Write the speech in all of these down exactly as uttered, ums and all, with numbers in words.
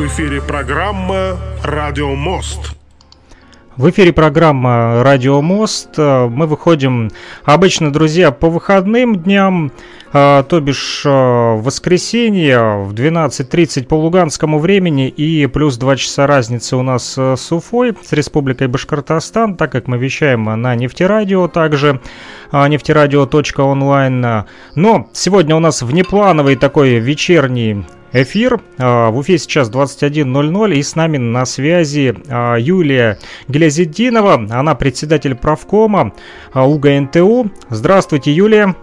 В эфире программа «Радиомост». В эфире программа «Радиомост». Мы выходим обычно, друзья, по выходным дням, то бишь в воскресенье в двенадцать тридцать по луганскому времени и плюс два часа разницы у нас с Уфой, с Республикой Башкортостан, так как мы вещаем на Нефтерадио, также нефтерадио точка онлайн. Но сегодня у нас внеплановый такой вечерний эфир. В Уфе сейчас двадцать один ноль ноль, и с нами на связи Юлия Гилязитдинова, она председатель профкома УГНТУ. Здравствуйте, Юлия.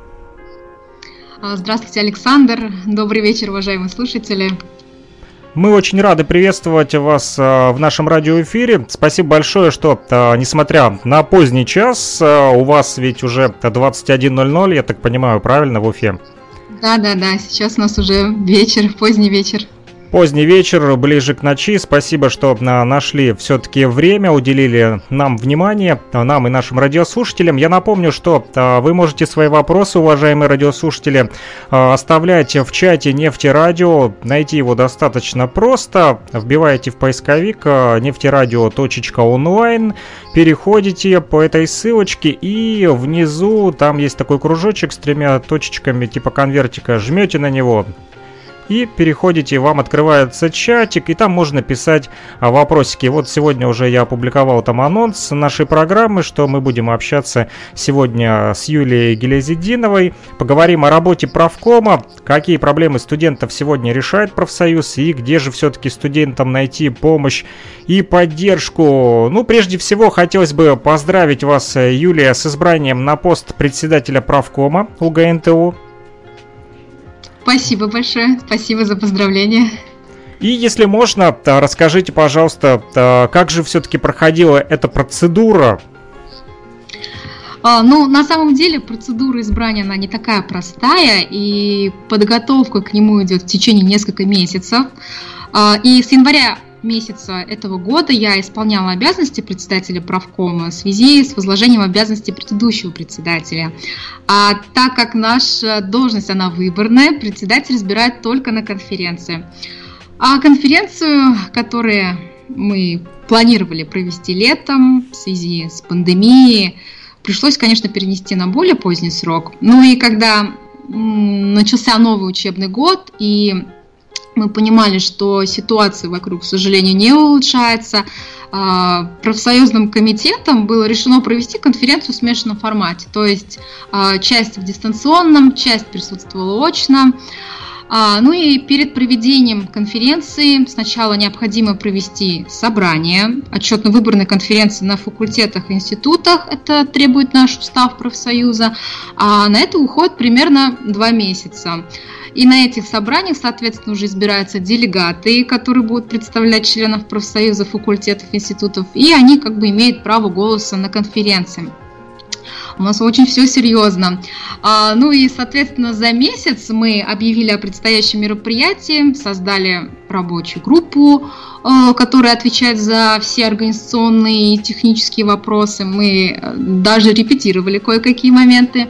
Здравствуйте, Александр. Добрый вечер, уважаемые слушатели. Мы очень рады приветствовать вас в нашем радиоэфире. Спасибо большое, что, несмотря на поздний час, у вас ведь уже двадцать один ноль ноль, я так понимаю, правильно, в Уфе? Да-да-да, сейчас у нас уже вечер, поздний вечер. Поздний вечер, ближе к ночи. Спасибо, что нашли все-таки время, уделили нам внимание, нам и нашим радиослушателям. Я напомню, что вы можете свои вопросы, уважаемые радиослушатели, оставлять в чате Нефтерадио. Найти его достаточно просто. Вбиваете в поисковик нефтерадио точка онлайн, переходите по этой ссылочке, и внизу там есть такой кружочек с тремя точечками типа конвертика. Жмете на него и переходите, вам открывается чатик, и там можно писать вопросики. Вот сегодня уже я опубликовал там анонс нашей программы, что мы будем общаться сегодня с Юлией Гилязитдиновой. Поговорим о работе профкома, какие проблемы студентов сегодня решает профсоюз, и где же все-таки студентам найти помощь и поддержку. Ну, прежде всего, хотелось бы поздравить вас, Юлия, с избранием на пост председателя профкома УГНТУ. Спасибо большое, спасибо за поздравления. И если можно, расскажите, пожалуйста, как же все-таки проходила эта процедура? Ну, на самом деле процедура избрания, она не такая простая, и подготовка к нему идет в течение нескольких месяцев. И с января месяца этого года я исполняла обязанности председателя профкома в связи с возложением обязанностей предыдущего председателя. А так как наша должность, она выборная, председатель избирает только на конференции. А конференцию, которую мы планировали провести летом в связи с пандемией, пришлось, конечно, перенести на более поздний срок. Ну и когда начался новый учебный год, и мы понимали, что ситуация вокруг, к сожалению, не улучшается, профсоюзным комитетом было решено провести конференцию в смешанном формате. То есть часть в дистанционном, часть присутствовала очно. Ну и перед проведением конференции сначала необходимо провести собрание отчетно-выборной конференции на факультетах и институтах. Это требует наш устав профсоюза. А на это уходит примерно два месяца. И на этих собраниях, соответственно, уже избираются делегаты, которые будут представлять членов профсоюза, факультетов, институтов. И они как бы имеют право голоса на конференции. У нас очень все серьезно. А, ну и, соответственно, за месяц мы объявили о предстоящем мероприятии, создали рабочую группу, которая отвечает за все организационные и технические вопросы. Мы даже репетировали кое-какие моменты.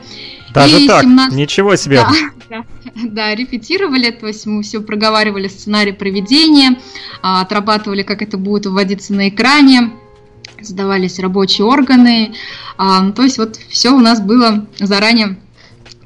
Даже и так? семнадцатого... Ничего себе! Да, да, да, репетировали, то есть мы все проговаривали, сценарий проведения, отрабатывали, как это будет выводиться на экране. Создавались рабочие органы, а, то есть вот все у нас было заранее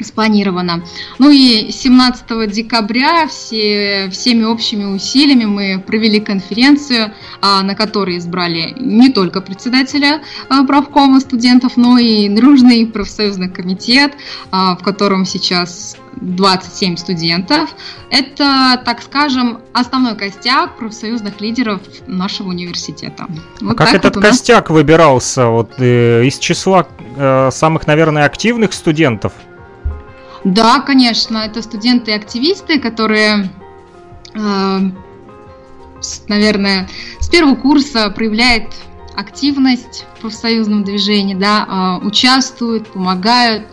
спланировано. Ну и семнадцатого декабря все, всеми общими усилиями мы провели конференцию, а, на которой избрали не только председателя а, профкома студентов, но и дружный профсоюзный комитет, а, в котором сейчас двадцать семь студентов. Это, так скажем, основной костяк профсоюзных лидеров нашего университета. Вот а как этот вот костяк нас выбирался? Вот, э, из числа э, самых, наверное, активных студентов? Да, конечно, это студенты и активисты, которые, э, с, наверное, с первого курса проявляют активность в профсоюзном движении, да, э, участвуют, помогают.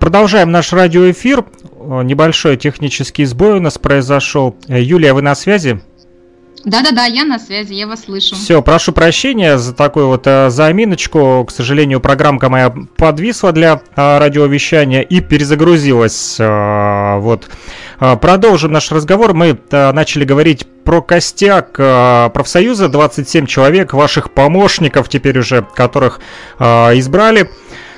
Продолжаем наш радиоэфир. Небольшой технический сбой у нас произошел. Юлия, вы на связи? Да-да-да, я на связи, я вас слышу. Все, прошу прощения за такую вот э, заминочку. К сожалению, программка моя подвисла для э, радиовещания и перезагрузилась. Э, вот. Э, продолжим наш разговор. Мы э, начали говорить про костяк э, профсоюза. двадцать семь человек, ваших помощников теперь уже, которых э, избрали.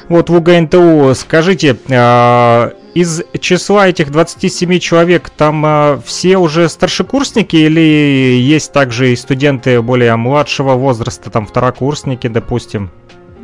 Вот в УГНТУ, скажите, э, из числа этих двадцати семи человек там э, все уже старшекурсники или есть также и студенты более младшего возраста, там второкурсники, допустим?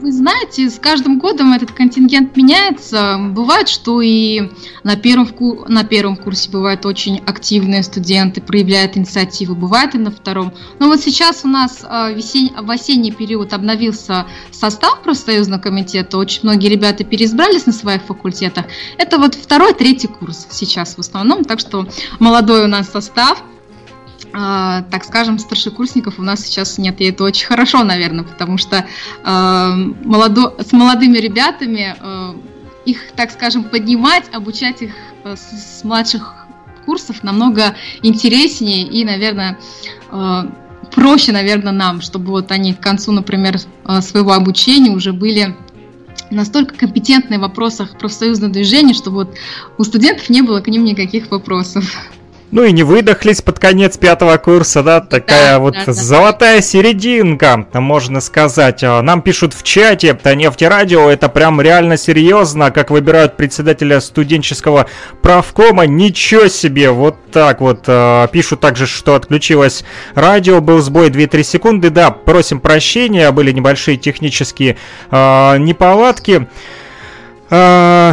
Вы знаете, с каждым годом этот контингент меняется. Бывает, что и на первом, на первом курсе бывают очень активные студенты, проявляют инициативу, бывает и на втором. Но вот сейчас у нас в осенний, в осенний период обновился состав профсоюзного комитета. Очень многие ребята переизбрались на своих факультетах. Это вот второй, третий курс сейчас в основном. Так что молодой у нас состав. Э, так скажем, старшекурсников у нас сейчас нет, и это очень хорошо, наверное, потому что э, молодо, с молодыми ребятами э, их, так скажем, поднимать, обучать их э, с, с младших курсов намного интереснее и, наверное, э, проще, наверное, нам, чтобы вот они к концу, например, своего обучения уже были настолько компетентны в вопросах профсоюзного движения, чтобы вот у студентов не было к ним никаких вопросов. Ну и не выдохлись под конец пятого курса, да, такая да, вот да, золотая да. серединка, можно сказать. Нам пишут в чате, Нефтерадио, это прям реально серьезно, как выбирают председателя студенческого правкома, ничего себе, вот так вот. Пишут также, что отключилось радио, был сбой две-три секунды, да, просим прощения, были небольшие технические э, неполадки. Э,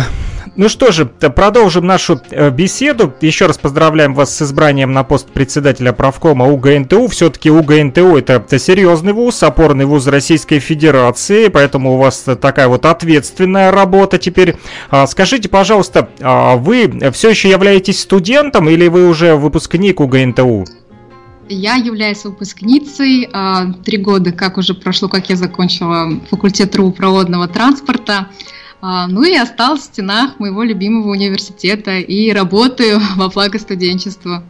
Ну что же, продолжим нашу беседу. Еще раз поздравляем вас с избранием на пост председателя правкома УГНТУ. Все-таки УГНТУ это серьезный вуз, опорный вуз Российской Федерации, поэтому у вас такая вот ответственная работа теперь. Скажите, пожалуйста, вы все еще являетесь студентом или вы уже выпускник УГНТУ? Я являюсь выпускницей, три года, как уже прошло, как я закончила факультет трубопроводного транспорта. Ну и осталась в стенах моего любимого университета и работаю во благо студенчества.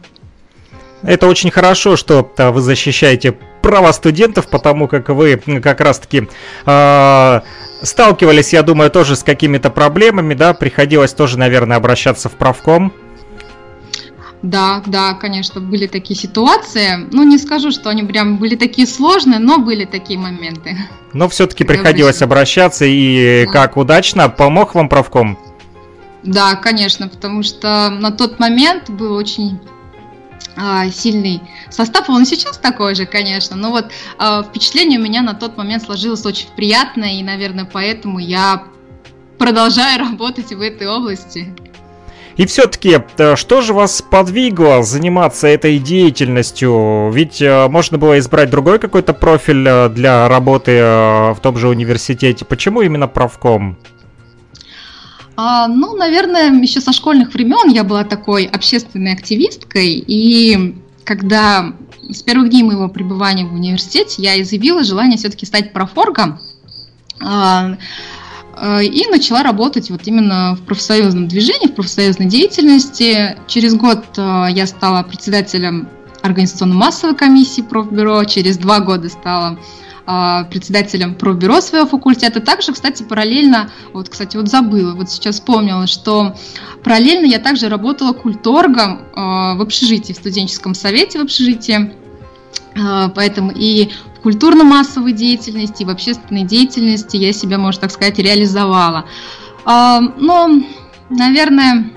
Это очень хорошо, что вы защищаете права студентов, потому как вы как раз-таки э, сталкивались, я думаю, тоже с какими-то проблемами, да? Приходилось тоже, наверное, обращаться в правком. Да, да, конечно, были такие ситуации. Ну, не скажу, что они прям были такие сложные, но были такие моменты. Но все-таки приходилось обращаться, и да. Как удачно, помог вам правком? Да, конечно, потому что на тот момент был очень а, сильный состав, он и сейчас такой же, конечно, но вот а, впечатление у меня на тот момент сложилось очень приятное, и, наверное, поэтому я продолжаю работать в этой области. И все-таки, что же вас подвигло заниматься этой деятельностью? Ведь можно было избрать другой какой-то профиль для работы в том же университете. Почему именно правком? А, ну, наверное, еще со школьных времен я была такой общественной активисткой. И когда с первых дней моего пребывания в университете я изъявила желание все-таки стать профоргом. А, И начала работать вот именно в профсоюзном движении, в профсоюзной деятельности. Через год я стала председателем организационно-массовой комиссии профбюро, через два года стала председателем профбюро своего факультета. Также, кстати, параллельно, вот, кстати, вот забыла, вот сейчас вспомнила, что параллельно я также работала культоргом в общежитии, в студенческом совете в общежитии. Поэтому и в культурно-массовой деятельности, и в общественной деятельности я себя, можно так сказать, реализовала. Но, наверное,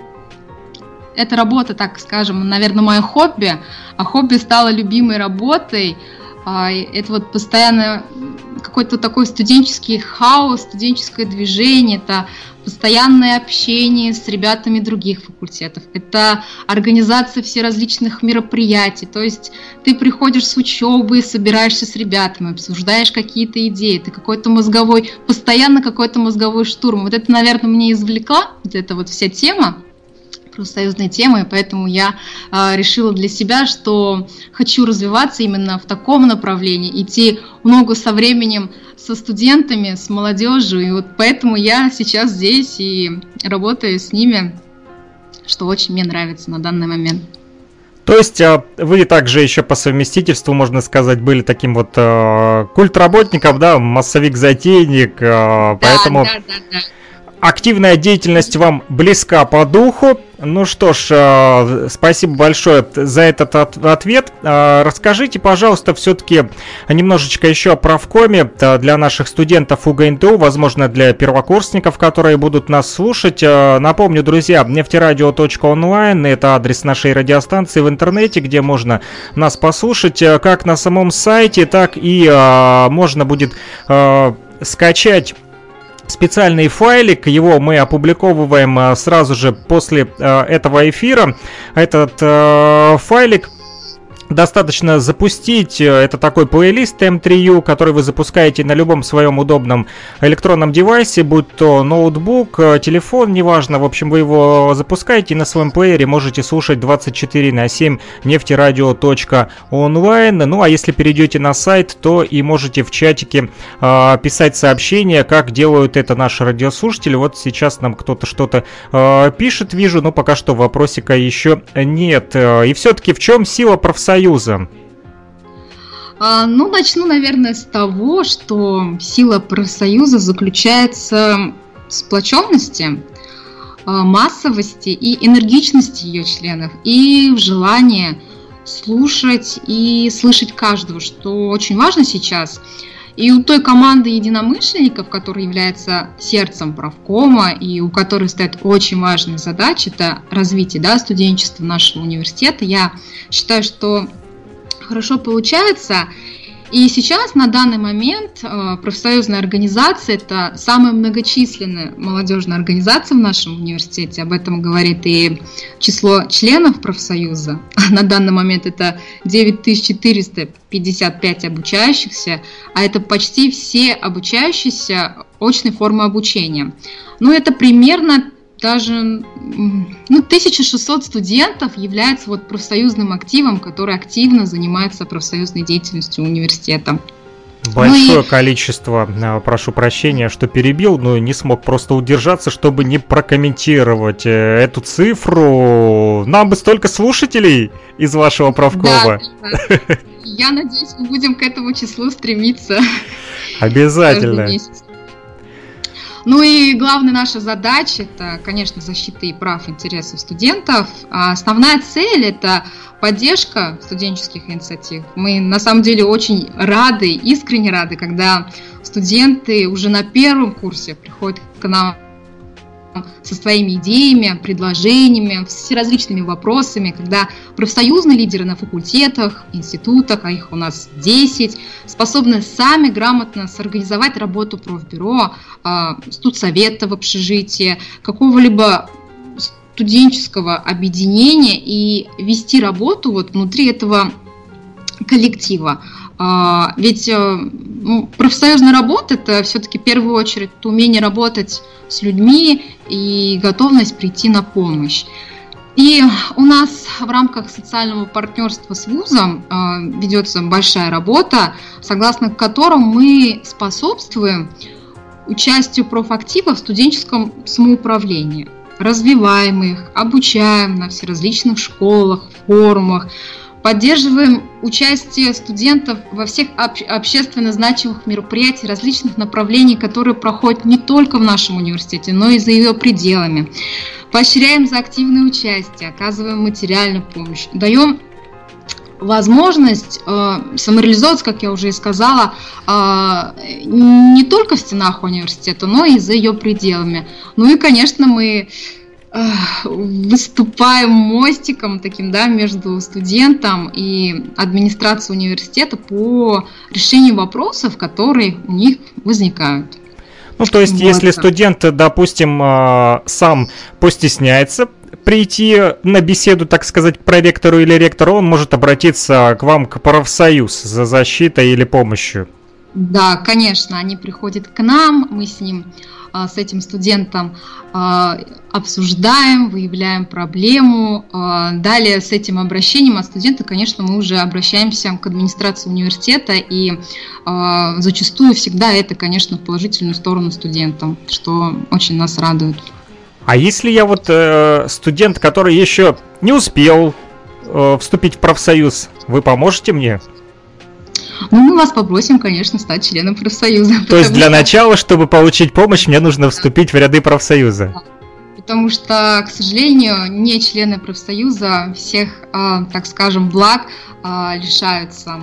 эта работа, так скажем, наверное, мое хобби, а хобби стало любимой работой. Это вот постоянно какой-то такой студенческий хаос, студенческое движение, это постоянное общение с ребятами других факультетов, это организация всеразличных мероприятий, то есть ты приходишь с учебы, собираешься с ребятами, обсуждаешь какие-то идеи, ты какой-то мозговой, постоянно какой-то мозговой штурм. Вот это, наверное, мне извлекла, вот эта вот вся тема, профсоюзной темы, поэтому я э, решила для себя, что хочу развиваться именно в таком направлении, идти в ногу со временем, со студентами, с молодежью, и вот поэтому я сейчас здесь и работаю с ними, что очень мне нравится на данный момент. То есть вы также еще по совместительству, можно сказать, были таким вот э, культработником, да, массовик-затейник, э, да, поэтому да, да, да. Активная деятельность вам близка по духу. Ну что ж, э, спасибо большое за этот от- ответ. Э, расскажите, пожалуйста, все-таки немножечко еще о профкоме для наших студентов УГНТУ, возможно, для первокурсников, которые будут нас слушать. Э, напомню, друзья, нефтерадио точка онлайн — это адрес нашей радиостанции в интернете, где можно нас послушать как на самом сайте, так и э, можно будет э, скачать специальный файлик, его мы опубликовываем сразу же после этого эфира. Этот файлик достаточно запустить, это такой плейлист эм три ю, который вы запускаете на любом своем удобном электронном девайсе, будь то ноутбук, телефон, неважно, в общем, вы его запускаете и на своем плеере можете слушать двадцать четыре на семь нефтерадио точка онлайн. Ну а если перейдете на сайт, то и можете в чатике э, писать сообщения, как делают это наши радиослушатели. Вот сейчас нам кто-то что-то э, пишет, вижу, но пока что вопросика еще нет. И все-таки в чем сила профсоюза? Ну, начну, наверное, с того, что сила профсоюза заключается в сплоченности, массовости и энергичности ее членов, и в желании слушать и слышать каждого, что очень важно сейчас. И у той команды единомышленников, которая является сердцем профкома и у которой стоят очень важные задачи, это развитие, да, студенчества нашего университета, я считаю, что хорошо получается. И сейчас, на данный момент, профсоюзная организация – это самая многочисленная молодежная организация в нашем университете. Об этом говорит и число членов профсоюза. На данный момент это девять тысяч четыреста пятьдесят пять обучающихся, а это почти все обучающиеся очной формы обучения. Ну, это примерно даже ну, тысяча шестьсот студентов является вот профсоюзным активом, который активно занимается профсоюзной деятельностью университета. Большое ну и... количество, прошу прощения, что перебил, но не смог просто удержаться, чтобы не прокомментировать эту цифру. Нам бы столько слушателей из вашего профкома. Да, да. Я надеюсь, мы будем к этому числу стремиться. Обязательно. Ну и главная наша задача – это, конечно, защита и прав интересов студентов. А основная цель – это поддержка студенческих инициатив. Мы, на самом деле, очень рады, искренне рады, когда студенты уже на первом курсе приходят к нам со своими идеями, предложениями, с различными вопросами, когда профсоюзные лидеры на факультетах, институтах, а их у нас десять, способны сами грамотно сорганизовать работу профбюро, студсовета в общежитии, какого-либо студенческого объединения и вести работу вот внутри этого коллектива. Ведь ну, профсоюзная работа – это все-таки в первую очередь умение работать с людьми и готовность прийти на помощь. И у нас в рамках социального партнерства с вузом ведется большая работа, согласно которой мы способствуем участию профактива в студенческом самоуправлении, развиваем их, обучаем на всеразличных школах, форумах, поддерживаем участие студентов во всех об- общественно значимых мероприятиях различных направлений, которые проходят не только в нашем университете, но и за ее пределами. Поощряем за активное участие, оказываем материальную помощь, даем возможность э, самореализовываться, как я уже и сказала, э, не только в стенах университета, но и за ее пределами. Ну и, конечно, мы выступаем мостиком таким, да, между студентом и администрацией университета по решению вопросов, которые у них возникают. Ну, то есть, вот. Если студент, допустим, сам постесняется прийти на беседу, так сказать, к проректору или ректору, он может обратиться к вам, к профсоюз за защитой или помощью. Да, конечно, они приходят к нам, мы с ним, с этим студентом обсуждаем, выявляем проблему. Далее с этим обращением от студента, конечно, мы уже обращаемся к администрации университета, и зачастую всегда это, конечно, в положительную сторону студентам, что очень нас радует. А если я вот студент, который еще не успел э, вступить в профсоюз, вы поможете мне? Ну, мы вас попросим, конечно, стать членом профсоюза. То есть для что... начала, чтобы получить помощь, мне нужно вступить да. в ряды профсоюза. Да. Потому что, к сожалению, не члены профсоюза всех, э, так скажем, благ э, лишаются.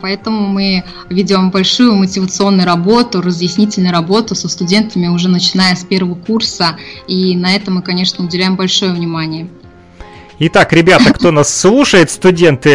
Поэтому мы ведем большую мотивационную работу, разъяснительную работу со студентами уже начиная с первого курса. И на это мы, конечно, уделяем большое внимание. Итак, ребята, кто нас слушает, студенты,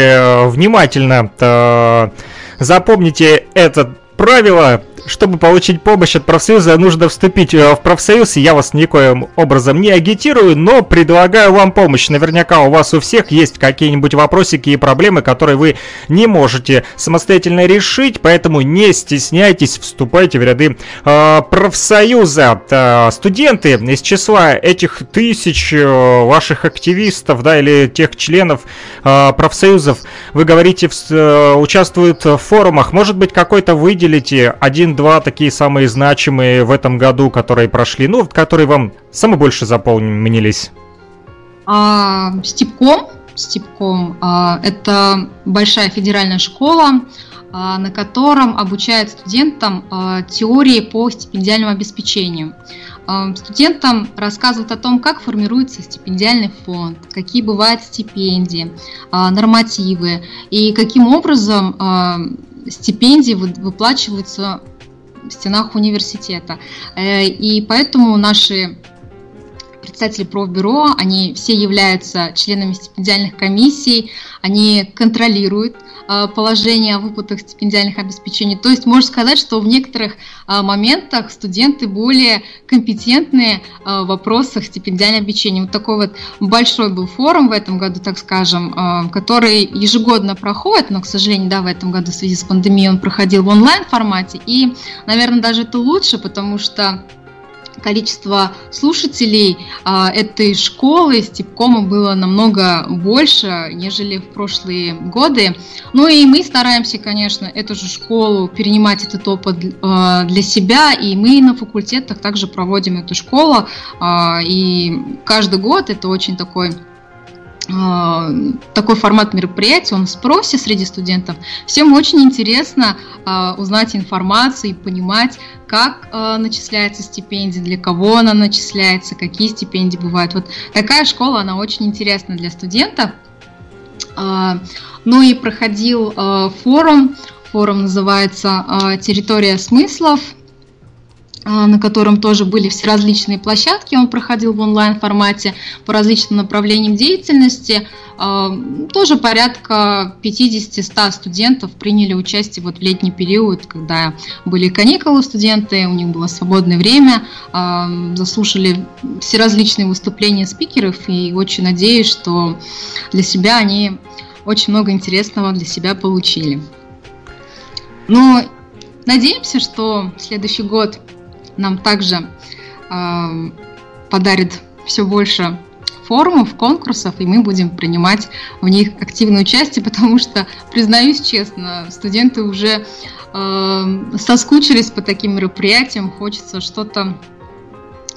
внимательно запомните это правило. Чтобы получить помощь от профсоюза, нужно вступить в профсоюз. Я вас никоим образом не агитирую, но предлагаю вам помощь. Наверняка у вас у всех есть какие-нибудь вопросики и проблемы, которые вы не можете самостоятельно решить. Поэтому не стесняйтесь, вступайте в ряды э, профсоюза. Э, студенты из числа этих тысяч э, ваших активистов, да, или тех членов э, профсоюзов, вы говорите, в, э, участвуют в форумах. Может быть, какой-то выделите один два такие самые значимые в этом году, которые прошли, ну, которые вам самые больше запомнились? А, Степком. Степком. А, это большая федеральная школа, а, на котором обучают студентам а, теории по стипендиальному обеспечению. А, студентам рассказывают о том, как формируется стипендиальный фонд, какие бывают стипендии, а, нормативы и каким образом а, стипендии выплачиваются в стенах университета. И поэтому наши представители профбюро, они все являются членами стипендиальных комиссий, они контролируют положение о выплатах стипендиальных обеспечений. То есть можно сказать, что в некоторых моментах студенты более компетентны в вопросах стипендиального обеспечения. Вот такой вот большой был форум в этом году, так скажем, который ежегодно проходит, но, к сожалению, да, в этом году в связи с пандемией он проходил в онлайн-формате. И, наверное, даже это лучше, потому что количество слушателей а, этой школы Степкома было намного больше, нежели в прошлые годы. Ну и мы стараемся, конечно, эту же школу перенимать, этот опыт а, для себя, и мы на факультетах также проводим эту школу, а, и каждый год это очень такой... такой формат мероприятия, он в спросе среди студентов. Всем очень интересно э, узнать информацию и понимать, как э, начисляется стипендия, для кого она начисляется, какие стипендии бывают. Вот такая школа, она очень интересна для студентов. Э, ну и проходил э, форум, форум называется э, «Территория смыслов», на котором тоже были все различные площадки. Он проходил в онлайн-формате по различным направлениям деятельности. Тоже порядка пятьдесят-сто студентов приняли участие вот в летний период, когда были каникулы, студенты, у них было свободное время, заслушали все различные выступления спикеров, и очень надеюсь, что для себя они очень много интересного для себя получили. Но надеемся, что следующий год нам также э, подарит все больше форумов, конкурсов, и мы будем принимать в них активное участие, потому что, признаюсь честно, студенты уже э, соскучились по таким мероприятиям, хочется что-то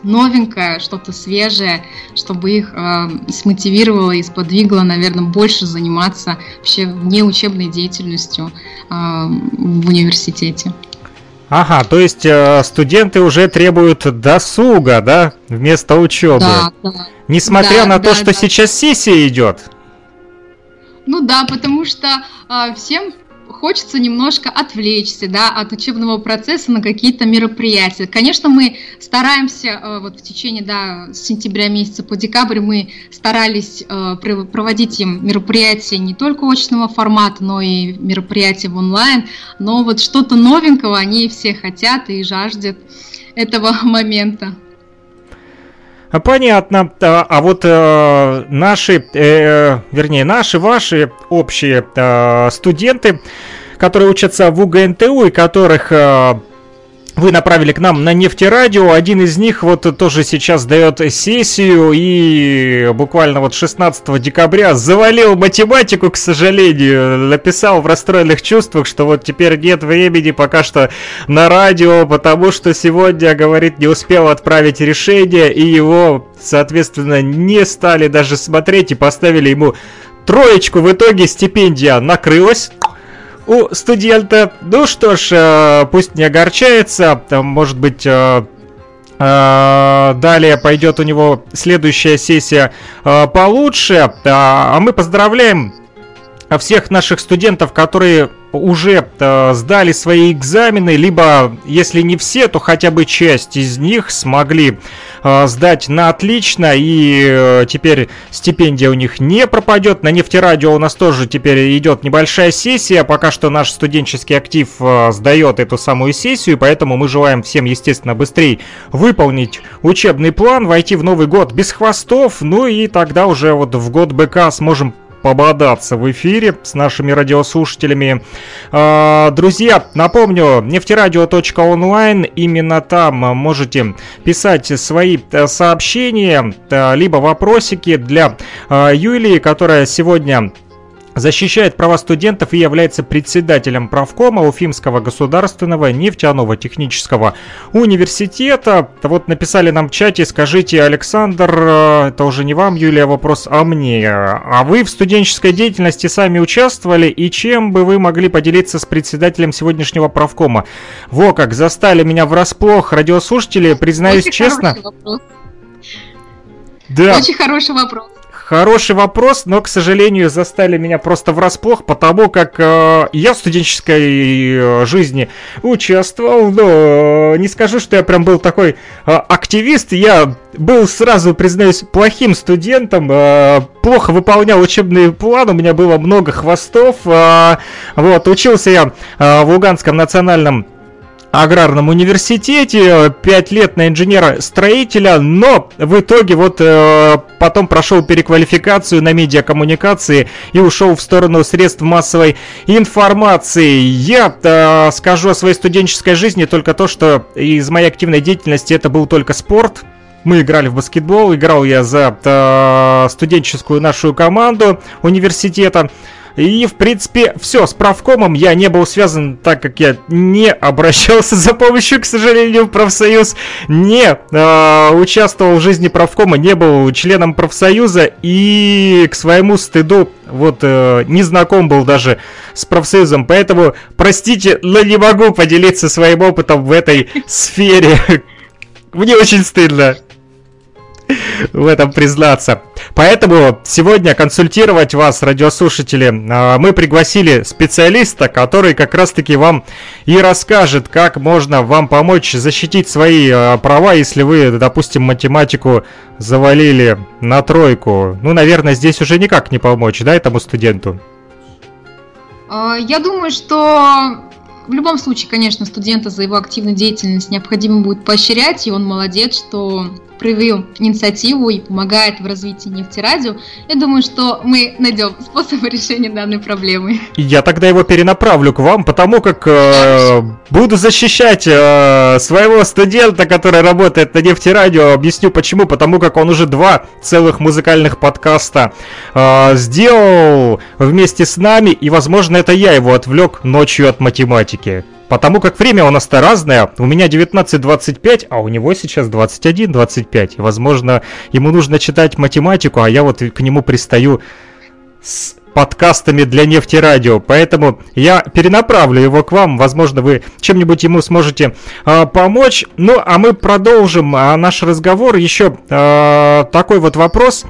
новенькое, что-то свежее, чтобы их э, смотивировало и сподвигло, наверное, больше заниматься вообще внеучебной деятельностью э, в университете. Ага, то есть э, студенты уже требуют досуга, да, вместо учебы. Да, да. Несмотря да, на да, то, что да. сейчас сессия идет. Ну да, потому что э, всем хочется немножко отвлечься, да, от учебного процесса на какие-то мероприятия. Конечно, мы стараемся э, вот в течение, да, с сентября месяца по декабрь мы старались э, проводить им мероприятия не только очного формата, но и мероприятия в онлайн. Но вот что-то новенького они все хотят и жаждут этого момента. Понятно. А вот э, наши, э, вернее, наши, ваши общие э, студенты, которые учатся в УГНТУ и которых э, вы направили к нам на Нефтерадио, один из них вот тоже сейчас дает сессию и буквально вот шестнадцатого декабря завалил математику, к сожалению, написал в расстроенных чувствах, что вот теперь нет времени пока что на радио, потому что сегодня, говорит, не успел отправить решение, и его, соответственно, не стали даже смотреть и поставили ему троечку в итоге стипендия накрылась у студента. Ну что ж, пусть не огорчается, может быть... Далее пойдет у него следующая сессия получше. А мы поздравляем всех наших студентов, которые уже сдали свои экзамены, либо, если не все, то хотя бы часть из них смогли сдать на отлично, и теперь стипендия у них не пропадет. На Нефтерадио у нас тоже теперь идет небольшая сессия, пока что наш студенческий актив сдает эту самую сессию, поэтому мы желаем всем, естественно, быстрее выполнить учебный план, войти в Новый год без хвостов, ну и тогда уже вот в год быка сможем пободаться в эфире с нашими радиослушателями. Друзья, напомню, нефтерадио точка онлайн, именно там можете писать свои сообщения, либо вопросики для Юлии, которая сегодня защищает права студентов и является председателем профкома Уфимского государственного нефтяного технического университета. Вот написали нам в чате, скажите, Александр, это уже не вам, Юлия, вопрос, а мне. А вы в студенческой деятельности сами участвовали, и чем бы вы могли поделиться с председателем сегодняшнего профкома? Во как, застали меня врасплох радиослушатели, признаюсь честно. Да. Очень хороший вопрос. Хороший вопрос, но, к сожалению, застали меня просто врасплох, потому как э, я в студенческой жизни участвовал, но э, не скажу, что я прям был такой э, активист, я был сразу, признаюсь, плохим студентом, э, плохо выполнял учебный план, у меня было много хвостов, э, вот, учился я э, в Луганском национальном Аграрном университете, пять лет на инженера-строителя, но в итоге вот э, потом прошел переквалификацию на медиакоммуникации и ушел в сторону средств массовой информации. Я э, скажу о своей студенческой жизни только то, что из моей активной деятельности это был только спорт. Мы играли в баскетбол, играл я за э, студенческую нашу команду университета. И, в принципе, все, с профкомом я не был связан, так как я не обращался за помощью, к сожалению, в профсоюз, не э, участвовал в жизни профкома, не был членом профсоюза и, к своему стыду, вот э, не знаком был даже с профсоюзом, поэтому, простите, но не могу поделиться своим опытом в этой сфере. Мне очень стыдно в этом признаться. Поэтому сегодня консультировать вас, радиослушатели, мы пригласили специалиста, который как раз-таки вам и расскажет, как можно вам помочь защитить свои права, если вы, допустим, математику завалили на тройку. Ну, наверное, здесь уже никак не помочь, да, этому студенту? Я думаю, что в любом случае, конечно, студента за его активную деятельность необходимо будет поощрять, и он молодец, что проявил инициативу и помогает в развитии Нефтерадио. Я думаю, что мы найдем способы решения данной проблемы. Я тогда его перенаправлю к вам, потому как э, буду защищать э, своего студента, который работает на Нефтерадио. Объясню почему. Потому как он уже два целых музыкальных подкаста э, сделал вместе с нами, и, возможно, это я его отвлек ночью от математики. Потому как время у нас-то разное, у меня девятнадцать двадцать пять, а у него сейчас двадцать один двадцать пять. Возможно, ему нужно читать математику, а я вот к нему пристаю с подкастами для Нефтерадио. Поэтому я перенаправлю его к вам, возможно, вы чем-нибудь ему сможете э, помочь. Ну, а мы продолжим э, наш разговор. Еще э, такой вот вопрос.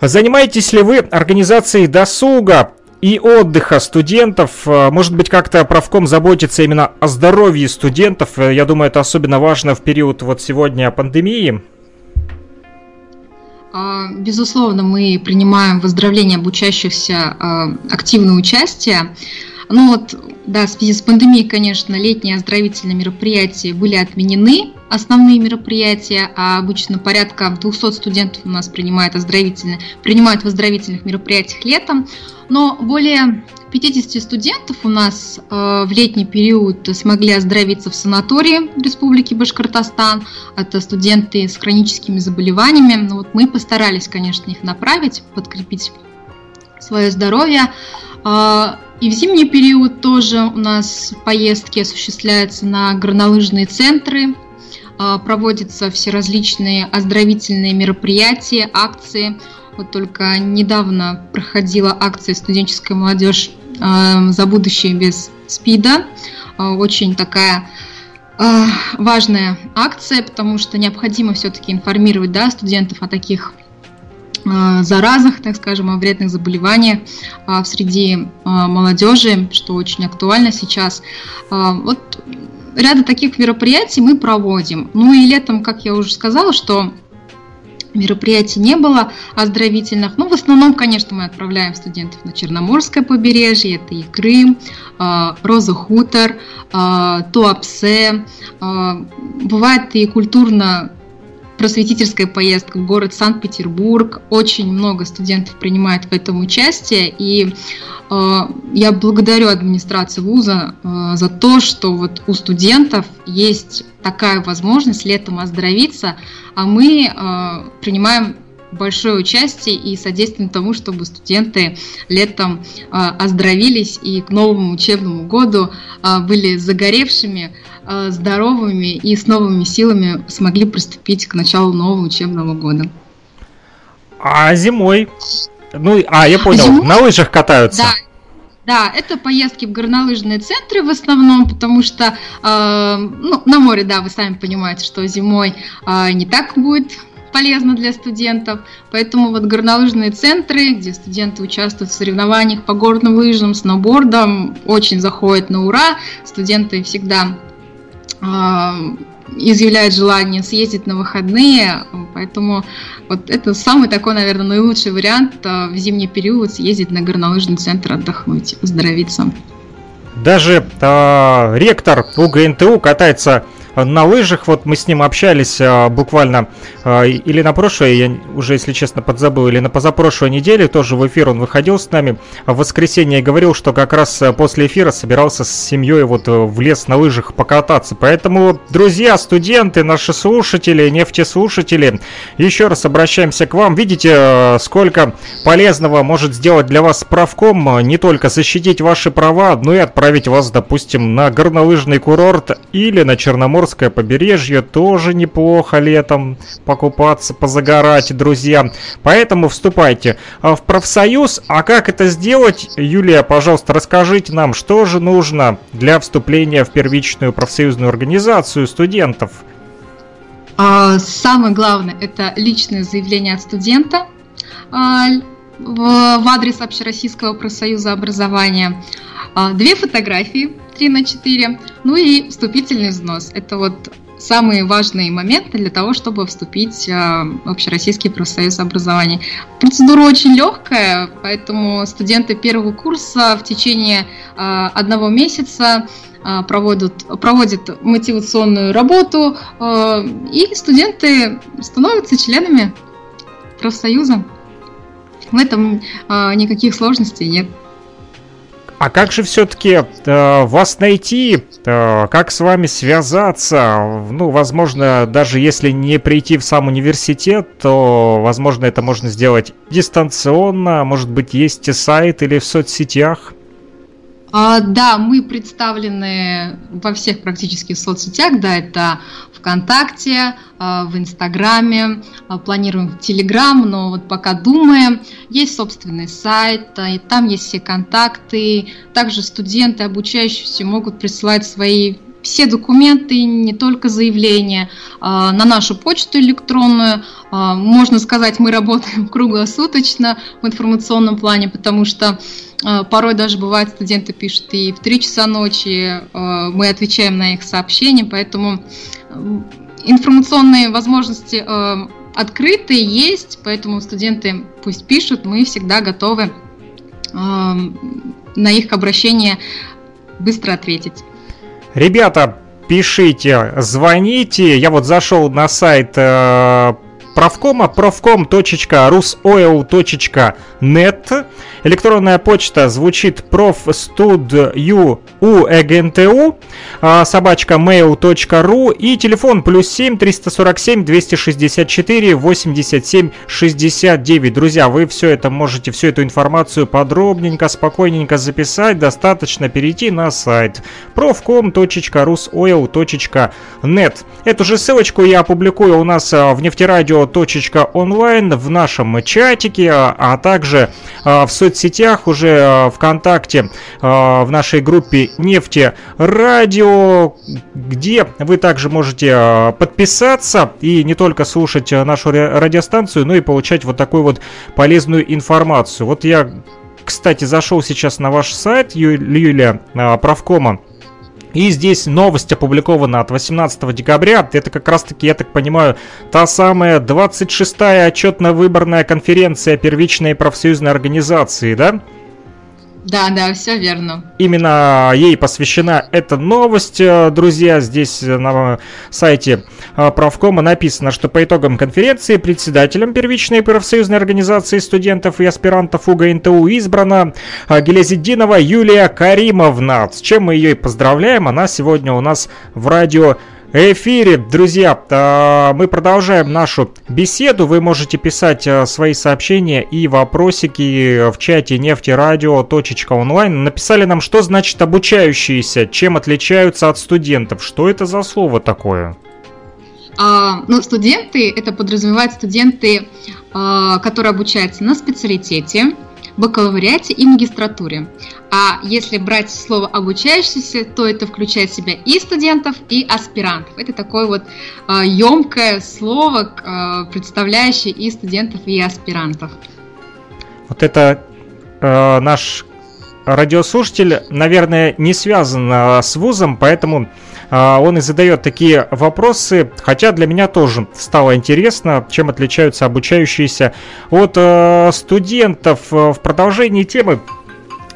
Занимаетесь ли вы организацией досуга и отдыха студентов? Может быть, как-то профком заботится именно о здоровье студентов? Я думаю, это особенно важно в период вот сегодня пандемии. Безусловно, мы принимаем в оздоровлении обучающихся активное участие. Ну вот, да, в связи с пандемией, конечно, летние оздоровительные мероприятия были отменены, основные мероприятия, а обычно порядка двести студентов у нас принимают оздоровительные, принимают в оздоровительных мероприятиях летом, но более пятьдесят студентов у нас э, в летний период смогли оздоровиться в санатории Республики Башкортостан. Это студенты с хроническими заболеваниями. Ну, вот мы постарались, конечно, их направить, подкрепить свое здоровье. И в зимний период тоже у нас поездки осуществляются на горнолыжные центры, проводятся все различные оздоровительные мероприятия, акции. Вот только недавно проходила акция «Студенческая молодежь за будущее без СПИДа». Очень такая важная акция, потому что необходимо все-таки информировать, да, студентов о таких заразах, так скажем, о вредных заболеваниях среди молодежи, что очень актуально сейчас. Вот ряда таких мероприятий мы проводим. Ну и летом, как я уже сказала, что мероприятий не было оздоровительных. Ну, в основном, конечно, мы отправляем студентов на Черноморское побережье. Это и Крым, Роза Хутор, Туапсе. Бывает и культурно просветительская поездка в город Санкт-Петербург. Очень много студентов принимает в этом участие. И э, я благодарю администрацию вуза э, за то, что вот у студентов есть такая возможность летом оздоровиться, а мы э, принимаем большое участие и содействуем тому, чтобы студенты летом э, оздоровились и к новому учебному году э, были загоревшими, э, здоровыми и с новыми силами смогли приступить к началу нового учебного года. А зимой? Ну, а, я понял, зимой? На лыжах катаются? Да. Да, это поездки в горнолыжные центры в основном, потому что э, ну, на море, да, вы сами понимаете, что зимой э, не так будет полезно для студентов, поэтому вот горнолыжные центры, где студенты участвуют в соревнованиях по горным лыжам, сноубордам, очень заходят на ура. Студенты всегда э, изъявляют желание съездить на выходные, поэтому вот это самый такой, наверное, наилучший вариант в зимний период съездить на горнолыжный центр, отдохнуть, оздоровиться. Даже э, ректор УГНТУ катается на лыжах. Вот мы с ним общались а, буквально а, или на прошлой, я уже, если честно, подзабыл, или на позапрошлой неделе тоже в эфир он выходил с нами в воскресенье и говорил, что как раз после эфира собирался с семьей вот в лес на лыжах покататься. Поэтому, друзья, студенты, наши слушатели, нефтеслушатели, еще раз обращаемся к вам. Видите, сколько полезного может сделать для вас правком, не только защитить ваши права, но и отправить вас, допустим, на горнолыжный курорт или на Черноморское побережье. Тоже неплохо летом покупаться, позагорать, друзья. Поэтому вступайте в профсоюз. А как это сделать, Юлия, пожалуйста, расскажите нам, что же нужно для вступления в первичную профсоюзную организацию студентов? Самое главное — это личное заявление от студента в адрес Общероссийского профсоюза образования, две фотографии три на четыре, ну и вступительный взнос. Это вот самые важные моменты для того, чтобы вступить в Общероссийский профсоюз образования. Процедура очень легкая, поэтому студенты первого курса в течение одного месяца проводят, проводят мотивационную работу, и студенты становятся членами профсоюза. В этом никаких сложностей нет. А как же все-таки э, вас найти, э, как с вами связаться? Ну, возможно, даже если не прийти в сам университет, то, возможно, это можно сделать дистанционно. Может быть, есть и сайт или в соцсетях? А, да, мы представлены во всех практически соцсетях. Да, это ВКонтакте, в Инстаграме, планируем в Телеграм, но вот пока думаем. Есть собственный сайт, и там есть все контакты. Также студенты, обучающиеся, могут присылать свои все документы, не только заявления, на нашу почту электронную. Можно сказать, мы работаем круглосуточно в информационном плане, потому что порой даже бывает, студенты пишут и в три часа ночи, мы отвечаем на их сообщения, поэтому информационные возможности открыты, есть, поэтому студенты пусть пишут, мы всегда готовы на их обращение быстро ответить. Ребята, пишите, звоните. Я вот зашел на сайт э, профкома, профком точка русойл точка нет. Электронная почта звучит профстудюуэгнту собачка мейл точка ру, и телефон плюс семь триста сорок семь двести шестьдесят четыре восемьдесят семь шестьдесят девять. Друзья, вы все это можете, всю эту информацию подробненько, спокойненько записать. Достаточно перейти на сайт профком точка русойл точка нет. Эту же ссылочку я опубликую у нас в Нефтерадио radio.онлайн в нашем чатике, а также в соцсетях, уже ВКонтакте, в нашей группе Нефтерадио, где вы также можете подписаться и не только слушать нашу радиостанцию, но и получать вот такую вот полезную информацию. Вот я, кстати, зашел сейчас на ваш сайт, Юлия, Профкома, и здесь новость опубликована от восемнадцатого декабря. Это как раз-таки, я так понимаю, та самая двадцать шестая отчетно-выборная конференция первичной профсоюзной организации, да? Да, да, все верно. Именно ей посвящена эта новость, друзья. Здесь на сайте Профкома написано, что по итогам конференции председателем первичной профсоюзной организации студентов и аспирантов УГНТУ избрана Гилязитдинова Юлия Каримовна. С чем мы ее и поздравляем. Она сегодня у нас в радио эфире. Друзья, мы продолжаем нашу беседу. Вы можете писать свои сообщения и вопросики в чате нефтерадио.онлайн. Написали нам, что значит обучающиеся, чем отличаются от студентов. Что это за слово такое? А, ну, студенты, это подразумевает студенты, а, которые обучаются на специалитете, бакалавриате и магистратуре. А если брать слово «обучающийся», то это включает в себя и студентов, и аспирантов. Это такое вот э, емкое слово, э, представляющее и студентов, и аспирантов. Вот это э, наш радиослушатель, наверное, не связан э, с вузом, поэтому э, он и задает такие вопросы. Хотя для меня тоже стало интересно, чем отличаются обучающиеся от э, студентов. В продолжении темы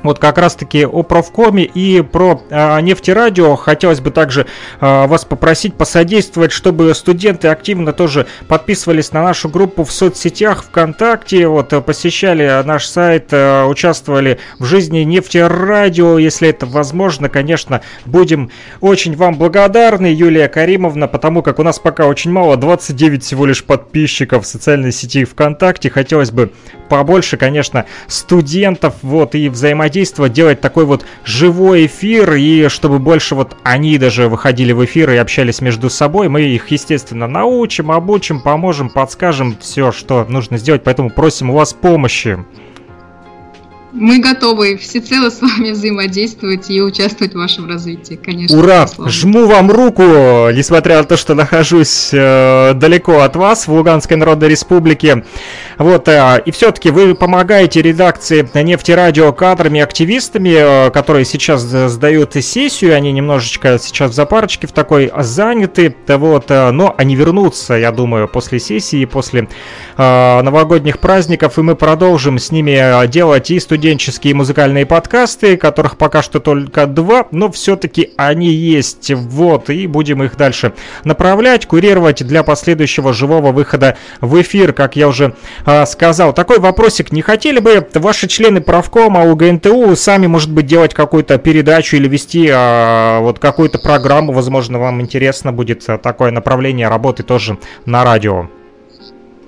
вот как раз-таки о Профкоме и про а, Нефтерадио хотелось бы также а, вас попросить посодействовать, чтобы студенты активно тоже подписывались на нашу группу в соцсетях ВКонтакте, вот, посещали наш сайт, а, участвовали в жизни Нефтерадио, если это возможно. Конечно, будем очень вам благодарны, Юлия Каримовна, потому как у нас пока очень мало, двадцать девять всего лишь подписчиков в социальной сети ВКонтакте. Хотелось бы побольше, конечно, студентов, вот, и взаимодействовать, делать такой вот живой эфир, и чтобы больше вот они даже выходили в эфир и общались между собой. Мы их, естественно, научим, обучим, поможем, подскажем все, что нужно сделать, поэтому просим у вас помощи. Мы готовы всецело с вами взаимодействовать и участвовать в вашем развитии, конечно. Ура! Жму вам руку, несмотря на то, что нахожусь э, далеко от вас, в Луганской Народной Республике. Вот, э, и все-таки вы помогаете редакции Нефтерадио кадрами, активистами, э, которые сейчас сдают сессию, они немножечко сейчас в запарочке в такой заняты, вот, э, но они вернутся, я думаю, после сессии, после э, новогодних праздников, и мы продолжим с ними делать и студенческие студенческие музыкальные подкасты, которых пока что только два, но все-таки они есть, вот, и будем их дальше направлять, курировать для последующего живого выхода в эфир, как я уже а, сказал. Такой вопросик: не хотели бы ваши члены Профкома УГНТУ сами, может быть, делать какую-то передачу или вести а, вот какую-то программу? Возможно, вам интересно будет такое направление работы тоже на радио.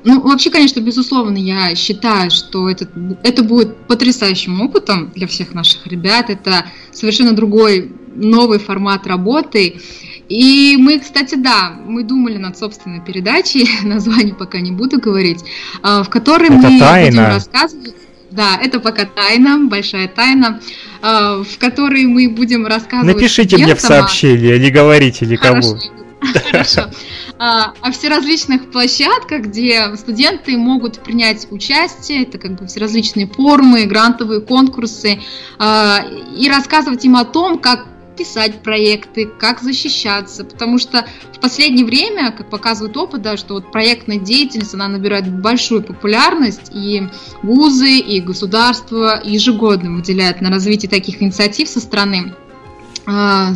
Ну, вообще, конечно, безусловно, я считаю, что это, это будет потрясающим опытом для всех наших ребят. Это совершенно другой, новый формат работы. И мы, кстати, да, мы думали над собственной передачей, название пока не буду говорить, в которой это мы тайна. будем рассказывать... Да, это пока тайна, большая тайна, в которой мы будем рассказывать... Напишите мне в сообщение, не говорите никому. Хорошо. Хорошо. О всеразличных площадках, где студенты могут принять участие, это как бы всеразличные форумы, грантовые конкурсы, и рассказывать им о том, как писать проекты, как защищаться, потому что в последнее время, как показывает опыт, да, что вот проектная деятельность, она набирает большую популярность, и вузы, и государство ежегодно выделяют на развитие таких инициатив со стороны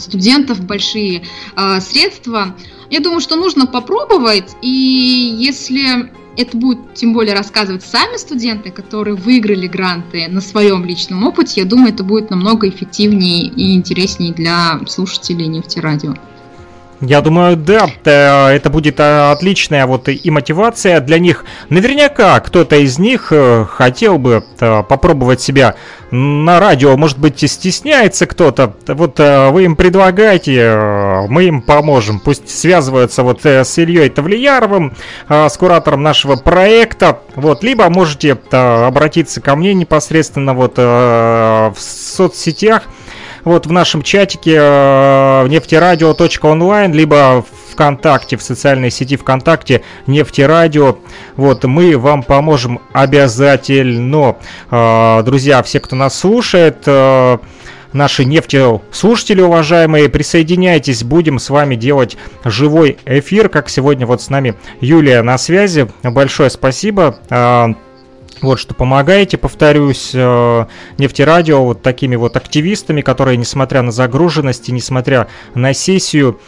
студентов большие а, средства. Я думаю, что нужно попробовать, и если это будут тем более рассказывать сами студенты, которые выиграли гранты на своем личном опыте, я думаю, это будет намного эффективнее и интереснее для слушателей Нефтерадио. Я думаю, да, это будет отличная вот и мотивация для них. Наверняка кто-то из них хотел бы попробовать себя на радио. Может быть, стесняется кто-то. Вот вы им предлагаете, мы им поможем. Пусть связываются вот с Ильей Тавлияровым, с куратором нашего проекта. Вот, либо можете обратиться ко мне непосредственно вот в соцсетях. Вот в нашем чатике в нефтерадио точка онлайн, либо ВКонтакте, в социальной сети ВКонтакте Нефтерадио. Вот, мы вам поможем обязательно. Друзья, все, кто нас слушает, наши нефтеслушатели, уважаемые, присоединяйтесь, будем с вами делать живой эфир, как сегодня вот с нами Юлия на связи. Большое спасибо. Вот что помогаете, повторюсь, Нефтерадио вот такими вот активистами, которые, несмотря на загруженность и несмотря на сессию,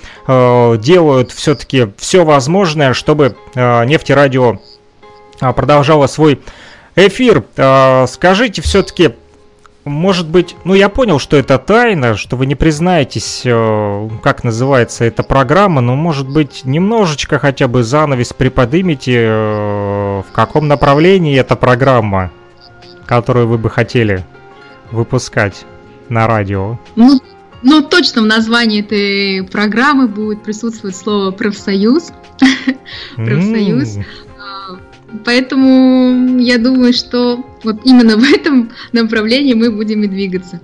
делают все-таки все возможное, чтобы Нефтерадио продолжало свой эфир. Скажите все-таки, может быть, ну я понял, что это тайна, что вы не признаетесь, как называется эта программа, но, может быть, немножечко хотя бы занавес приподнимите, в каком направлении эта программа, которую вы бы хотели выпускать на радио? Ну, ну точно в названии этой программы будет присутствовать слово «профсоюз». Профсоюз. Поэтому я думаю, что вот именно в этом направлении мы будем и двигаться.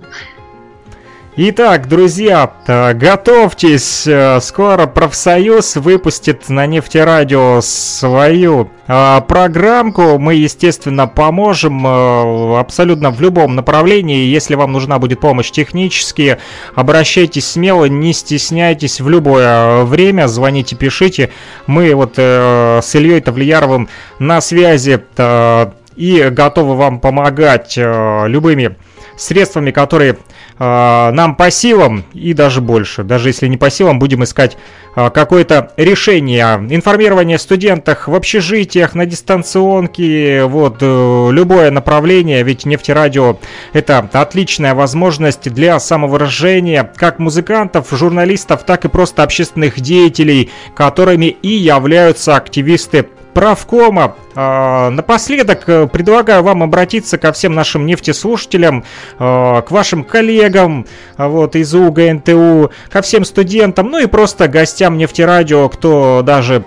Итак, друзья, готовьтесь, скоро профсоюз выпустит на Нефтерадио свою программку. Мы, естественно, поможем абсолютно в любом направлении. Если вам нужна будет помощь технически, обращайтесь смело, не стесняйтесь в любое время, звоните, пишите. Мы вот с Ильей Тавлияровым на связи и готовы вам помогать любыми средствами, которые э, нам по силам и даже больше. Даже если не по силам, будем искать э, какое-то решение. Информирование о студентах в общежитиях, на дистанционке, вот э, любое направление. Ведь Нефтерадио — это отличная возможность для самовыражения как музыкантов, журналистов, так и просто общественных деятелей, которыми и являются активисты Профкома. Напоследок предлагаю вам обратиться ко всем нашим нефтеслушателям, к вашим коллегам вот, из УГНТУ, ко всем студентам, ну и просто гостям Нефтерадио, кто даже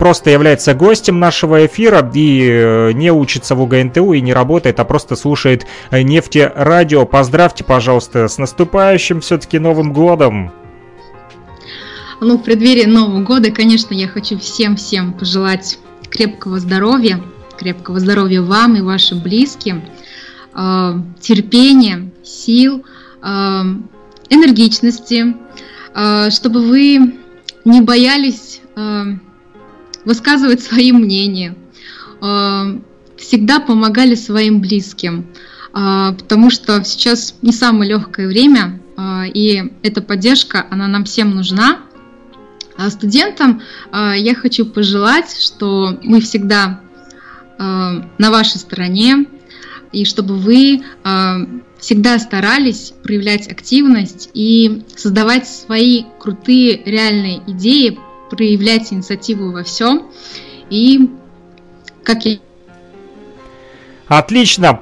просто является гостем нашего эфира и не учится в УГНТУ и не работает, а просто слушает Нефтерадио. Поздравьте, пожалуйста, с наступающим все-таки Новым годом! Ну, в преддверии Нового года, конечно, я хочу всем-всем пожелать крепкого здоровья, крепкого здоровья вам и вашим близким, э, терпения, сил, э, энергичности, э, чтобы вы не боялись э, высказывать свои мнения, э, всегда помогали своим близким, э, потому что сейчас не самое легкое время, э, и эта поддержка, она нам всем нужна. А студентам э, я хочу пожелать, что мы всегда э, на вашей стороне, и чтобы вы э, всегда старались проявлять активность и создавать свои крутые реальные идеи, проявлять инициативу во всем. И как я... Отлично,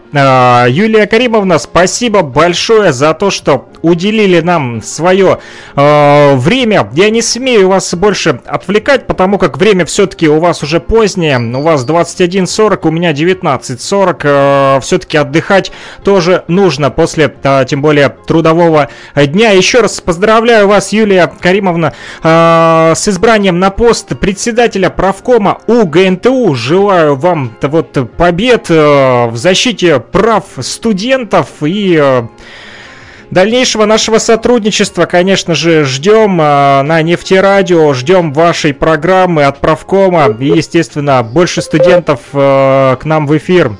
Юлия Каримовна, спасибо большое за то, что уделили нам свое э, время. Я не смею вас больше отвлекать, потому как время все-таки у вас уже позднее. У вас двадцать один сорок, у меня девятнадцать сорок. Э, все-таки отдыхать тоже нужно после, э, тем более, трудового дня. Еще раз поздравляю вас, Юлия Каримовна, э, с избранием на пост председателя профкома УГНТУ. Желаю вам вот побед э, в защите прав студентов и... Э, дальнейшего нашего сотрудничества, конечно же, ждем э, на Нефтерадио, ждем вашей программы от профкома и, естественно, больше студентов э, к нам в эфир.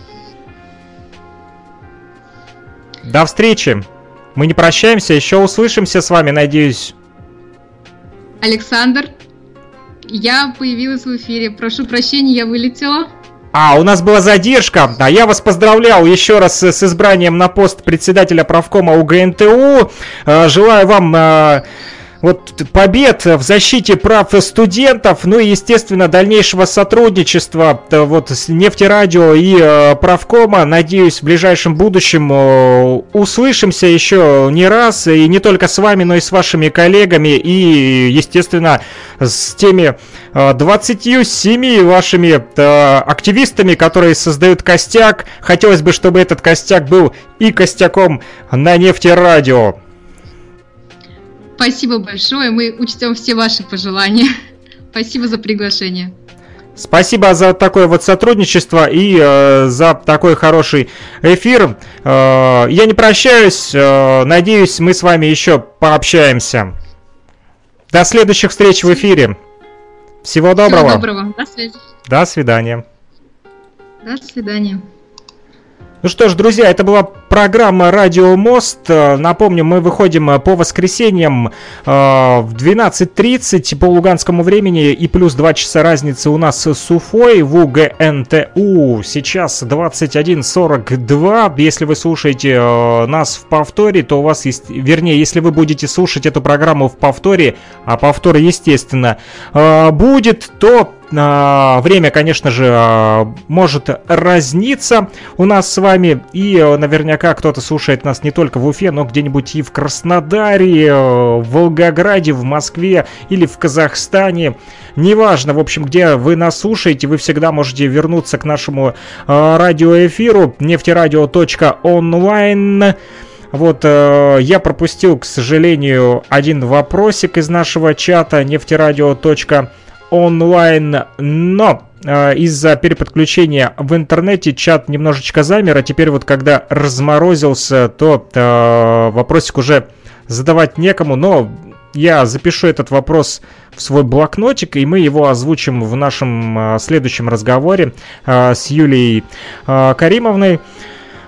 До встречи. Мы не прощаемся, еще услышимся с вами, надеюсь. Александр, я появилась в эфире. Прошу прощения, я вылетела. А, у нас была задержка, а я вас поздравлял еще раз с избранием на пост председателя профкома УГНТУ. Желаю вам вот побед в защите прав студентов, ну и, естественно, дальнейшего сотрудничества вот с Нефтерадио и э, Профкома. Надеюсь, в ближайшем будущем э, услышимся еще не раз, и не только с вами, но и с вашими коллегами, и, естественно, с теми э, двадцатью семью вашими э, активистами, которые создают костяк. Хотелось бы, чтобы этот костяк был и костяком на Нефтерадио. Спасибо большое, мы учтем все ваши пожелания. Спасибо за приглашение. Спасибо за такое вот сотрудничество и э, за такой хороший эфир. Э, я не прощаюсь, э, надеюсь, мы с вами еще пообщаемся. До следующих встреч в эфире. Всего доброго. Всего доброго. До связи. До свидания. До свидания. Ну что ж, друзья, это была программа «Радиомост». Напомню, мы выходим по воскресеньям в двенадцать тридцать по луганскому времени и плюс два часа разницы у нас с Уфой в УГНТУ. Сейчас двадцать один сорок два. Если вы слушаете нас в повторе, то у вас есть... Вернее, если вы будете слушать эту программу в повторе, а повтор, естественно, будет, то... Время, конечно же, может разниться у нас с вами. И наверняка кто-то слушает нас не только в Уфе, но где-нибудь и в Краснодаре, в Волгограде, в Москве или в Казахстане. Неважно, в общем, где вы нас слушаете, вы всегда можете вернуться к нашему радиоэфиру нефтерадио точка онлайн. Вот, э, я пропустил, к сожалению, один вопросик из нашего чата нефтерадио точка онлайн. Онлайн, но э, из-за переподключения в интернете чат немножечко замер, а теперь вот когда разморозился, то э, вопросик уже задавать некому, но я запишу этот вопрос в свой блокнотик, и мы его озвучим в нашем э, следующем разговоре э, с Юлией э, Каримовной,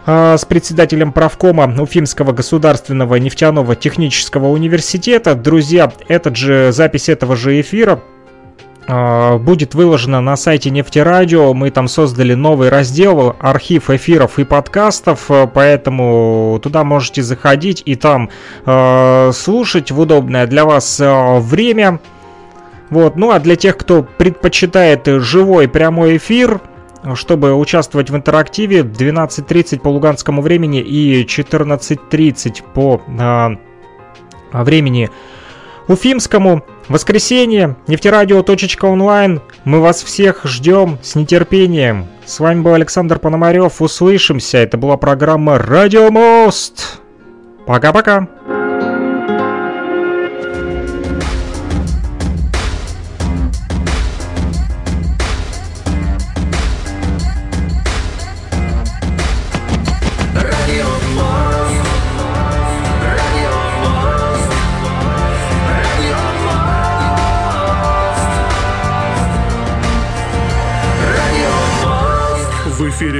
с председателем профкома Уфимского государственного нефтяного технического университета. Друзья, этот же, запись этого же эфира будет выложено на сайте Нефтерадио. Мы там создали новый раздел — архив эфиров и подкастов, поэтому туда можете заходить и там э, слушать в удобное для вас э, время. Вот. Ну а для тех, кто предпочитает живой прямой эфир, чтобы участвовать в интерактиве, двенадцать тридцать по луганскому времени и четырнадцать тридцать по э, времени уфимскому, воскресенье, нефтерадио точка онлайн. Мы вас всех ждем с нетерпением. С вами был Александр Пономарев. Услышимся. Это была программа «Радиомост». Пока-пока.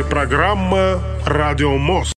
Программа «Радиомост».